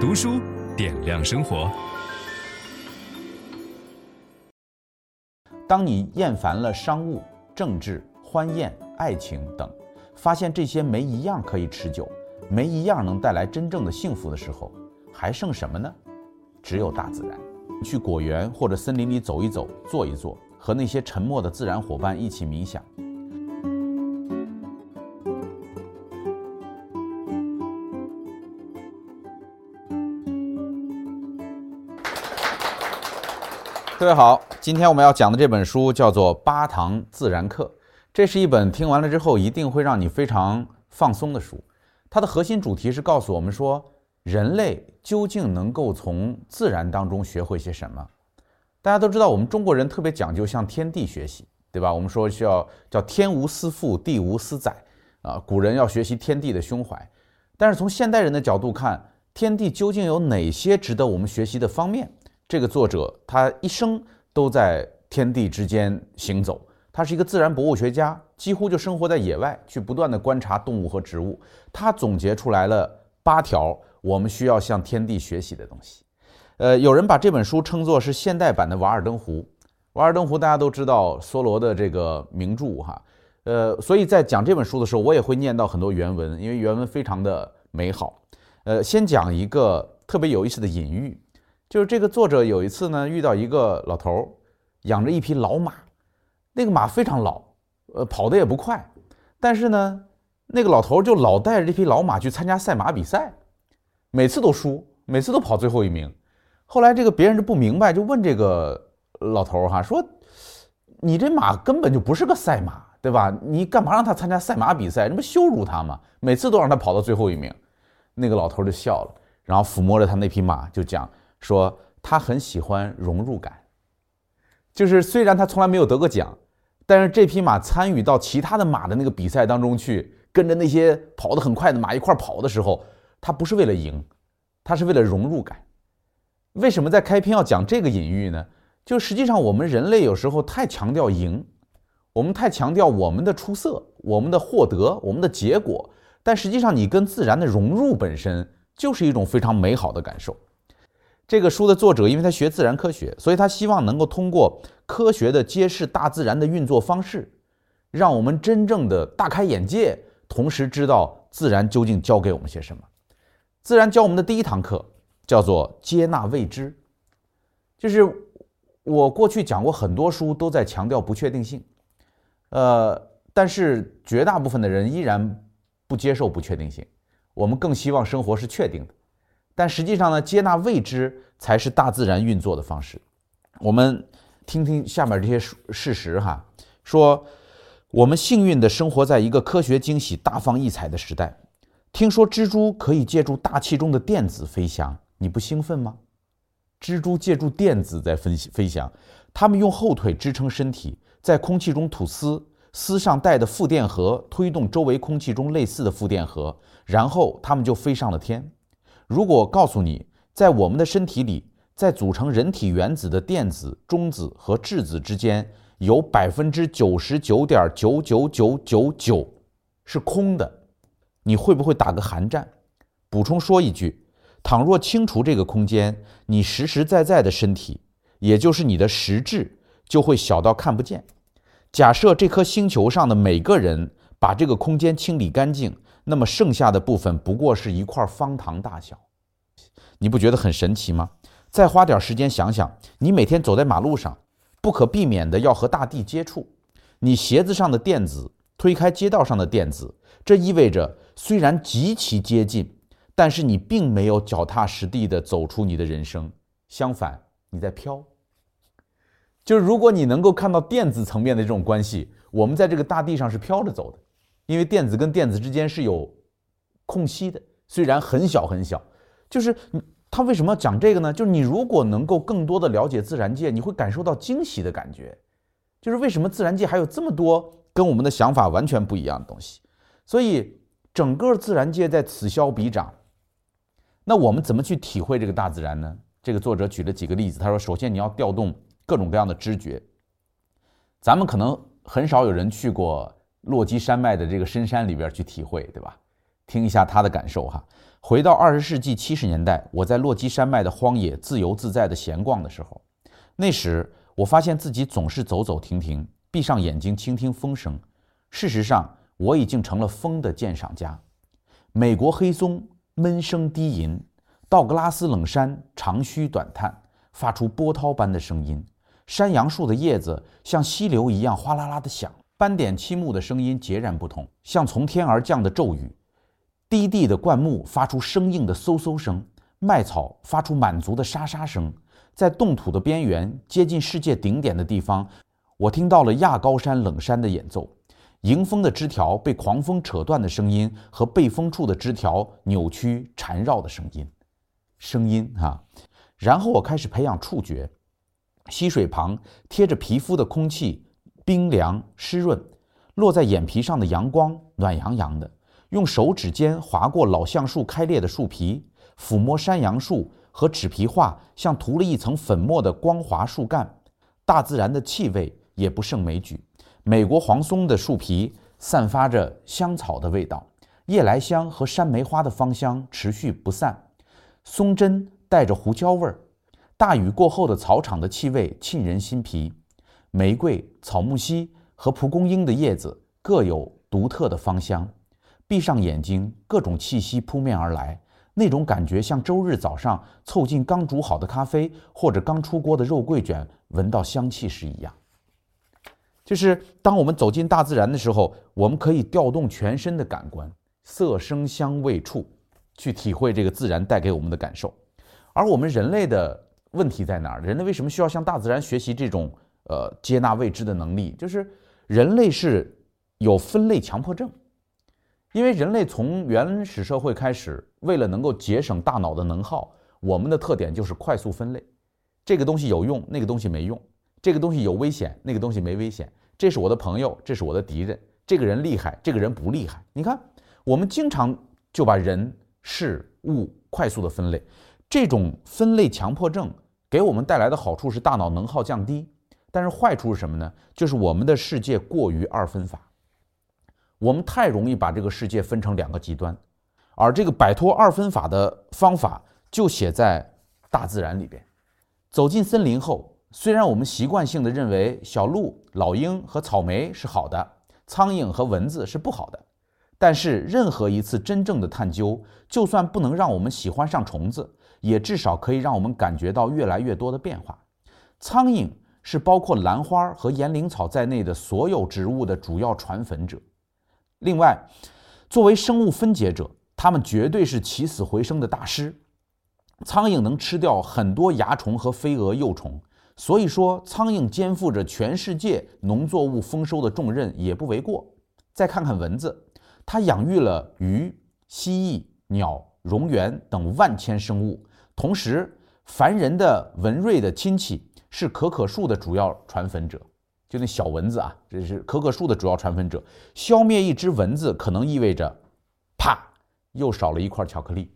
读书点亮生活。当你厌烦了商务、政治、欢宴、爱情等，发现这些没一样可以持久，没一样能带来真正的幸福的时候，还剩什么呢？只有大自然。去果园或者森林里走一走，坐一坐，和那些沉默的自然伙伴一起冥想。各位好，今天我们要讲的这本书叫做《8堂自然课》，这是一本听完了之后一定会让你非常放松的书。它的核心主题是告诉我们说，人类究竟能够从自然当中学会些什么？大家都知道，我们中国人特别讲究向天地学习，对吧？我们说需要叫天无私父，地无私载啊，古人要学习天地的胸怀。但是从现代人的角度看，天地究竟有哪些值得我们学习的方面？这个作者他一生都在天地之间行走，他是一个自然博物学家，几乎就生活在野外，去不断的观察动物和植物。他总结出来了8条。我们需要向天地学习的东西。有人把这本书称作是现代版的《瓦尔登湖》。《瓦尔登湖》大家都知道，梭罗的这个名著哈。所以在讲这本书的时候，我也会念到很多原文，因为原文非常的美好。先讲一个特别有意思的隐喻，就是这个作者有一次呢遇到一个老头，养着一匹老马，那个马非常老，跑得也不快，但是呢，那个老头就老带着这匹老马去参加赛马比赛。每次都输，每次都跑最后一名。后来这个别人就不明白，就问这个老头哈，说你这马根本就不是个赛马，对吧？你干嘛让他参加赛马比赛？这不羞辱他吗？每次都让他跑到最后一名。那个老头就笑了，然后抚摸着他那匹马，就讲说他很喜欢融入感，就是虽然他从来没有得过奖，但是这匹马参与到其他的马的那个比赛当中去，跟着那些跑得很快的马一块跑的时候，他不是为了赢，他是为了融入感。为什么在开篇要讲这个隐喻呢？就实际上我们人类有时候太强调赢，我们太强调我们的出色，我们的获得，我们的结果，但实际上你跟自然的融入本身就是一种非常美好的感受。这个书的作者因为他学自然科学，所以他希望能够通过科学的揭示大自然的运作方式，让我们真正的大开眼界，同时知道自然究竟教给我们些什么。自然教我们的第1堂课叫做接纳未知。就是我过去讲过很多书都在强调不确定性，但是绝大部分的人依然不接受不确定性，我们更希望生活是确定的。但实际上呢，接纳未知才是大自然运作的方式。我们听听下面这些事实哈，说我们幸运地生活在一个科学惊喜大放异彩的时代。听说蜘蛛可以借助大气中的电子飞翔，你不兴奋吗？蜘蛛借助电子在飞翔，它们用后腿支撑身体，在空气中吐丝，丝上带的负电荷推动周围空气中类似的负电荷，然后它们就飞上了天。如果告诉你，在我们的身体里，在组成人体原子的电子、中子和质子之间，有 99.99999% 是空的，你会不会打个寒战？补充说一句，倘若清除这个空间，你实实在在的身体，也就是你的实质，就会小到看不见。假设这颗星球上的每个人把这个空间清理干净，那么剩下的部分不过是一块方糖大小。你不觉得很神奇吗？再花点时间想想，你每天走在马路上，不可避免的要和大地接触，你鞋子上的电子推开街道上的电子，这意味着虽然极其接近，但是你并没有脚踏实地地走出你的人生，相反，你在飘。就是如果你能够看到电子层面的这种关系，我们在这个大地上是飘着走的，因为电子跟电子之间是有空隙的，虽然很小很小，就是他为什么要讲这个呢？就是你如果能够更多的了解自然界，你会感受到惊喜的感觉。就是为什么自然界还有这么多跟我们的想法完全不一样的东西。所以整个自然界在此消彼长。那我们怎么去体会这个大自然呢？这个作者举了几个例子，他说首先你要调动各种各样的知觉。咱们可能很少有人去过落基山脉的这个深山里边去体会，对吧？听一下他的感受哈。回到20世纪70年代，我在落基山脉的荒野自由自在的闲逛的时候，那时我发现自己总是走走停停，闭上眼睛倾听风声。事实上，我已经成了风的鉴赏家。美国黑松闷声低吟，道格拉斯冷杉长吁短叹，发出波涛般的声音。山杨树的叶子像溪流一样哗啦啦地响，斑点漆木的声音截然不同，像从天而降的骤雨。低地的灌木发出生硬的嗖嗖声，麦草发出满足的沙沙声。在冻土的边缘，接近世界顶点的地方，我听到了亚高山冷杉的演奏。迎风的枝条被狂风扯断的声音和被风处的枝条扭曲缠绕的声音啊！然后我开始培养触觉。溪水旁贴着皮肤的空气冰凉湿润，落在眼皮上的阳光暖洋洋的。用手指尖划过老橡树开裂的树皮，抚摸山杨树和纸皮画像涂了一层粉末的光滑树干。大自然的气味也不胜枚举。美国黄松的树皮散发着香草的味道，夜来香和山梅花的芳香持续不散。松针带着胡椒味儿。大雨过后的草场的气味沁人心脾，玫瑰、草木樨和蒲公英的叶子各有独特的芳香。闭上眼睛，各种气息扑面而来，那种感觉像周日早上凑近刚煮好的咖啡或者刚出锅的肉桂卷闻到香气时一样。就是当我们走进大自然的时候，我们可以调动全身的感官，色声香味触，去体会这个自然带给我们的感受。而我们人类的问题在哪儿？人类为什么需要向大自然学习这种接纳未知的能力？就是人类是有分类强迫症，因为人类从原始社会开始，为了能够节省大脑的能耗，我们的特点就是快速分类，这个东西有用，那个东西没用，这个东西有危险，那个东西没危险，这是我的朋友，这是我的敌人，这个人厉害，这个人不厉害。你看，我们经常就把人事物快速的分类，这种分类强迫症给我们带来的好处是大脑能耗降低，但是坏处是什么呢？就是我们的世界过于二分法，我们太容易把这个世界分成两个极端，而这个摆脱二分法的方法就写在大自然里边。走进森林后，虽然我们习惯性的认为小鹿、老鹰和草莓是好的，苍蝇和蚊子是不好的，但是任何一次真正的探究，就算不能让我们喜欢上虫子，也至少可以让我们感觉到越来越多的变化。苍蝇是包括兰花和岩灵草在内的所有植物的主要传粉者。另外，作为生物分解者，它们绝对是起死回生的大师。苍蝇能吃掉很多蚜虫和飞蛾幼虫，所以说苍蝇肩负着全世界农作物丰收的重任也不为过。再看看蚊子，它养育了鱼、蜥蜴、鸟、蝾螈等万千生物。同时，凡人的蚊瑞的亲戚是可可树的主要传粉者，就那小蚊子啊，这是可可树的主要传粉者。消灭一只蚊子可能意味着，啪，又少了一块巧克力。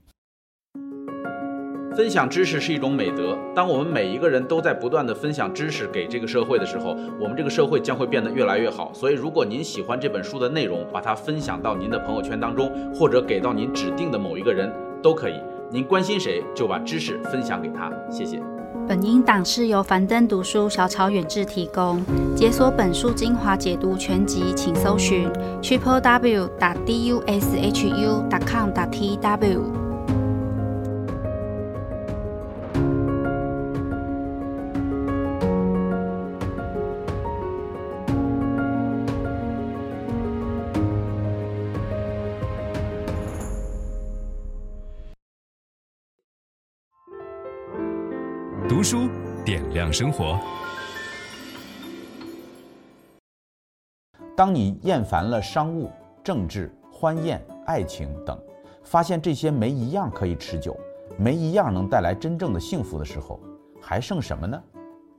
分享知识是一种美德，当我们每一个人都在不断的分享知识给这个社会的时候，我们这个社会将会变得越来越好。所以如果您喜欢这本书的内容，把它分享到您的朋友圈当中，或者给到您指定的某一个人都可以。您关心谁，就把知识分享给他。谢谢。本音档是由樊登读书小草远志提供。解锁本书精华解读全集，请搜寻 www.dushu.com.tw。读书点亮生活。当你厌烦了商务、政治、欢宴、爱情等，发现这些没一样可以持久，没一样能带来真正的幸福的时候，还剩什么呢？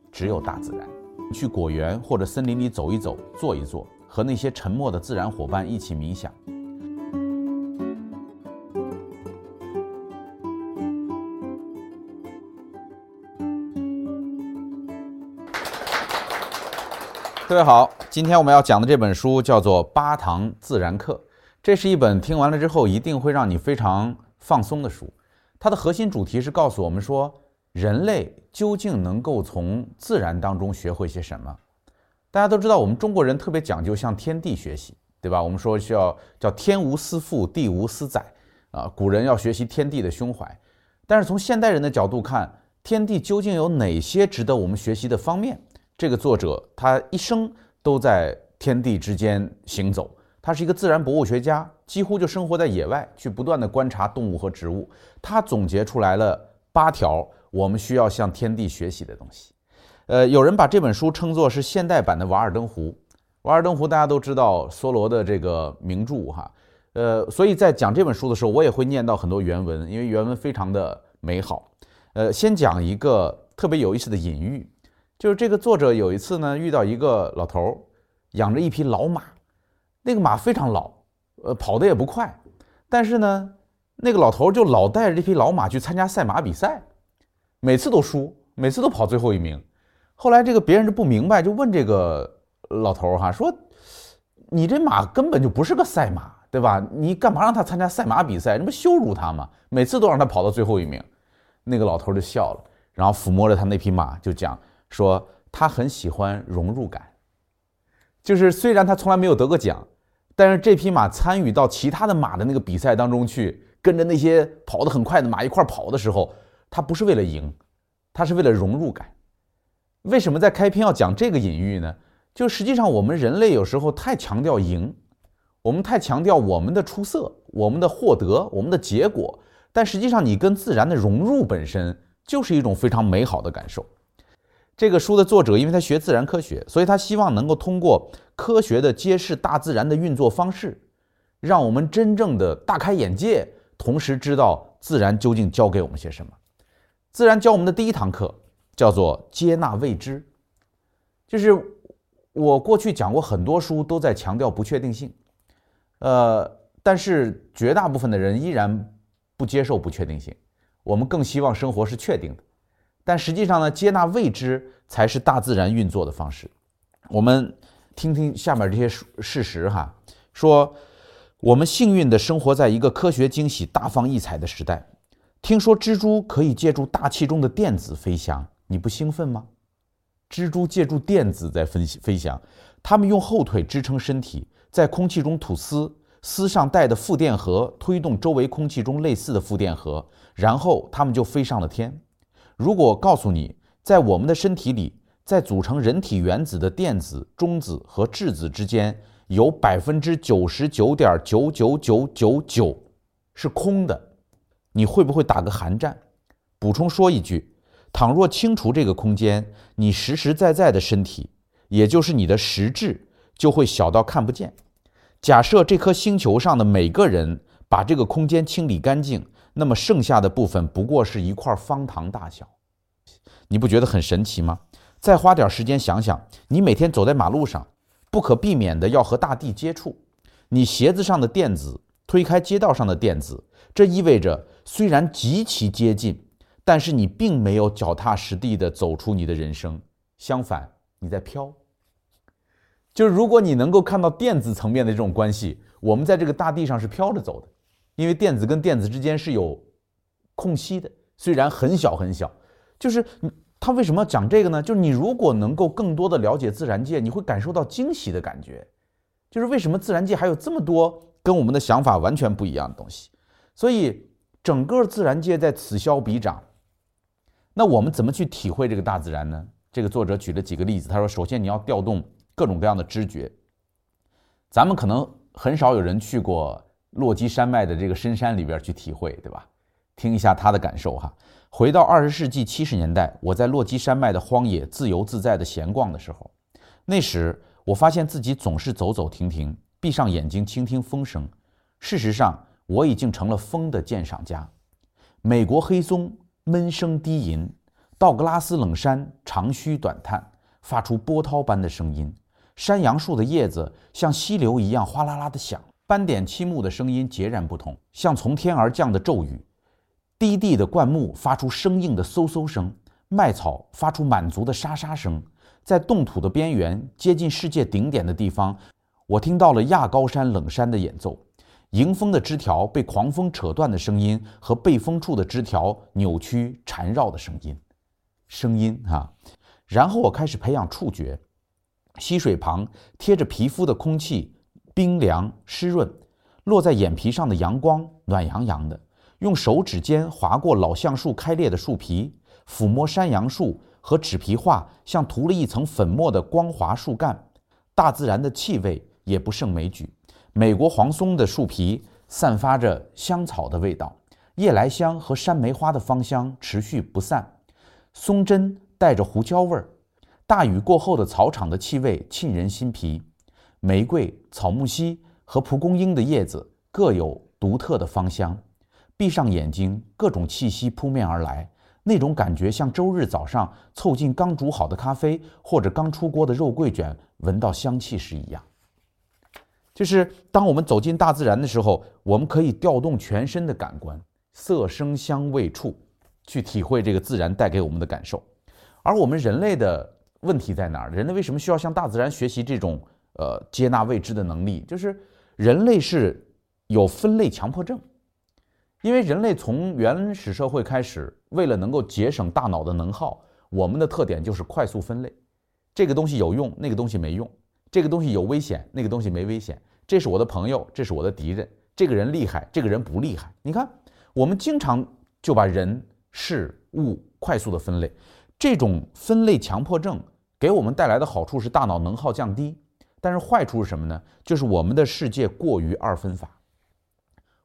只有大自然。去果园或者森林里走一走，坐一坐，和那些沉默的自然伙伴一起冥想。各位好，今天我们要讲的这本书叫做《八堂自然课》，这是一本听完了之后一定会让你非常放松的书。它的核心主题是告诉我们说，人类究竟能够从自然当中学会些什么。大家都知道，我们中国人特别讲究向天地学习，对吧？我们说需要叫天无私父，地无私载啊，古人要学习天地的胸怀。但是从现代人的角度看，天地究竟有哪些值得我们学习的方面？这个作者他一生都在天地之间行走，他是一个自然博物学家，几乎就生活在野外，去不断的观察动物和植物。他总结出来了8条我们需要向天地学习的东西。有人把这本书称作是现代版的《瓦尔登湖》。《瓦尔登湖》大家都知道，梭罗的这个名著哈。所以在讲这本书的时候，我也会念到很多原文，因为原文非常的美好。先讲一个特别有意思的隐喻。就是这个作者有一次呢，遇到一个老头儿，养着一匹老马，那个马非常老，跑得也不快，但是呢，那个老头就老带着这匹老马去参加赛马比赛，每次都输，每次都跑最后一名。后来这个别人就不明白，就问这个老头儿哈，说你这马根本就不是个赛马，对吧？你干嘛让他参加赛马比赛？你不羞辱他吗？每次都让他跑到最后一名。那个老头就笑了，然后抚摸着他那匹马就讲。说他很喜欢融入感，就是虽然他从来没有得过奖，但是这匹马参与到其他的马的那个比赛当中去，跟着那些跑得很快的马一块跑的时候，他不是为了赢，他是为了融入感。为什么在开篇要讲这个隐喻呢？就实际上我们人类有时候太强调赢，我们太强调我们的出色，我们的获得，我们的结果，但实际上你跟自然的融入本身就是一种非常美好的感受。这个书的作者因为他学自然科学，所以他希望能够通过科学的揭示大自然的运作方式，让我们真正的大开眼界，同时知道自然究竟教给我们些什么。自然教我们的第一堂课叫做接纳未知。就是我过去讲过很多书都在强调不确定性，但是绝大部分的人依然不接受不确定性，我们更希望生活是确定的。但实际上呢，接纳未知才是大自然运作的方式。我们听听下面这些事实哈，说我们幸运地生活在一个科学惊喜大放异彩的时代。听说蜘蛛可以借助大气中的电子飞翔，你不兴奋吗？蜘蛛借助电子在飞翔，它们用后腿支撑身体，在空气中吐丝，丝上带的负电荷推动周围空气中类似的负电荷，然后它们就飞上了天。如果告诉你，在我们的身体里，在组成人体原子的电子、中子和质子之间，有 99.99999% 是空的，你会不会打个寒战？补充说一句，倘若清除这个空间，你实实在在的身体，也就是你的实质，就会小到看不见。假设这颗星球上的每个人把这个空间清理干净，那么剩下的部分不过是一块方糖大小，你不觉得很神奇吗？再花点时间想想，你每天走在马路上，不可避免的要和大地接触，你鞋子上的电子推开街道上的电子，这意味着虽然极其接近，但是你并没有脚踏实地的走出你的人生，相反，你在飘。就是如果你能够看到电子层面的这种关系，我们在这个大地上是飘着走的。因为电子跟电子之间是有空隙的，虽然很小很小。就是他为什么讲这个呢？就是你如果能够更多的了解自然界，你会感受到惊喜的感觉。就是为什么自然界还有这么多跟我们的想法完全不一样的东西。所以整个自然界在此消彼长。那我们怎么去体会这个大自然呢？这个作者举了几个例子，他说，首先你要调动各种各样的知觉。咱们可能很少有人去过落基山脉的这个深山里边去体会，对吧？听一下他的感受哈。回到20世纪70年代，我在落基山脉的荒野自由自在的闲逛的时候，那时我发现自己总是走走停停，闭上眼睛倾听风声。事实上，我已经成了风的鉴赏家。美国黑松闷声低吟，道格拉斯冷杉长吁短叹，发出波涛般的声音。山杨树的叶子像溪流一样哗啦啦的响，斑点漆木的声音截然不同，像从天而降的咒语。低地的灌木发出生硬的嗖嗖声，麦草发出满足的沙沙声。在冻土的边缘，接近世界顶点的地方，我听到了亚高山冷杉的演奏。迎风的枝条被狂风扯断的声音和被风处的枝条扭曲缠绕的声音啊！然后我开始培养触觉，溪水旁贴着皮肤的空气冰凉湿润，落在眼皮上的阳光暖洋洋的，用手指尖划过老橡树开裂的树皮，抚摸山杨树和纸皮画像涂了一层粉末的光滑树干。大自然的气味也不胜枚举，美国黄松的树皮散发着香草的味道，夜来香和山梅花的芳香持续不散，松针带着胡椒味儿，大雨过后的草场的气味沁人心脾，玫瑰、草木樨和蒲公英的叶子各有独特的芳香。闭上眼睛，各种气息扑面而来，那种感觉像周日早上凑近刚煮好的咖啡或者刚出锅的肉桂卷闻到香气时一样。就是当我们走进大自然的时候，我们可以调动全身的感官，色声香味触，去体会这个自然带给我们的感受。而我们人类的问题在哪儿？人类为什么需要向大自然学习这种接纳未知的能力？就是人类是有分类强迫症，因为人类从原始社会开始，为了能够节省大脑的能耗，我们的特点就是快速分类，这个东西有用，那个东西没用，这个东西有危险，那个东西没危险，这是我的朋友，这是我的敌人，这个人厉害，这个人不厉害。你看，我们经常就把人事物快速的分类，这种分类强迫症给我们带来的好处是大脑能耗降低，但是坏处是什么呢？就是我们的世界过于二分法，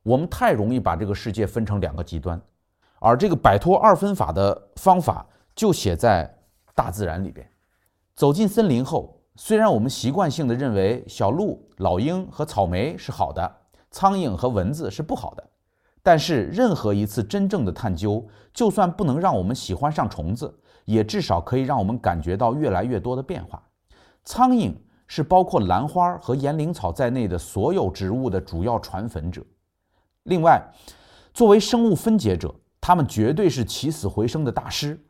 我们太容易把这个世界分成两个极端，而这个摆脱二分法的方法就写在大自然里边。走进森林后，虽然我们习惯性的认为小鹿、老鹰和草莓是好的，苍蝇和蚊子是不好的，但是任何一次真正的探究，就算不能让我们喜欢上虫子，也至少可以让我们感觉到越来越多的变化。苍蝇是包括兰花和岩灵草在内的所有植物的主要传粉者。另外，作为生物分解者，它们绝对是起死回生的大师。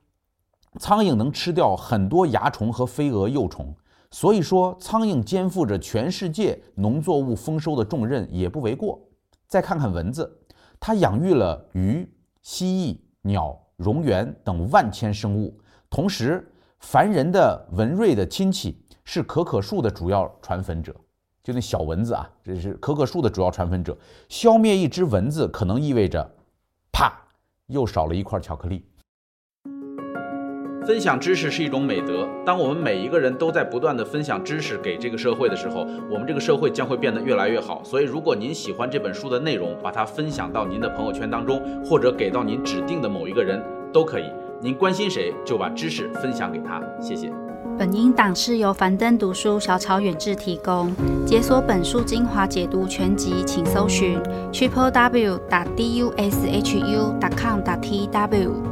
苍蝇能吃掉很多蚜虫和飞蛾幼虫，所以说，苍蝇肩负着全世界农作物丰收的重任也不为过。再看看蚊子，它养育了鱼、蜥蜴、鸟、蝾螈等万千生物。同时，凡人的蚊蚋的亲戚是可可树的主要传粉者，就那小蚊子啊，这是可可树的主要传粉者。消灭一只蚊子可能意味着，啪，又少了一块巧克力。分享知识是一种美德，当我们每一个人都在不断的分享知识给这个社会的时候，我们这个社会将会变得越来越好。所以如果您喜欢这本书的内容，把它分享到您的朋友圈当中，或者给到您指定的某一个人都可以，您关心谁就把知识分享给他。谢谢。本音档是由樊登读书小草远志提供，解锁本书精华解读全集请搜寻 www.dushu.com.tw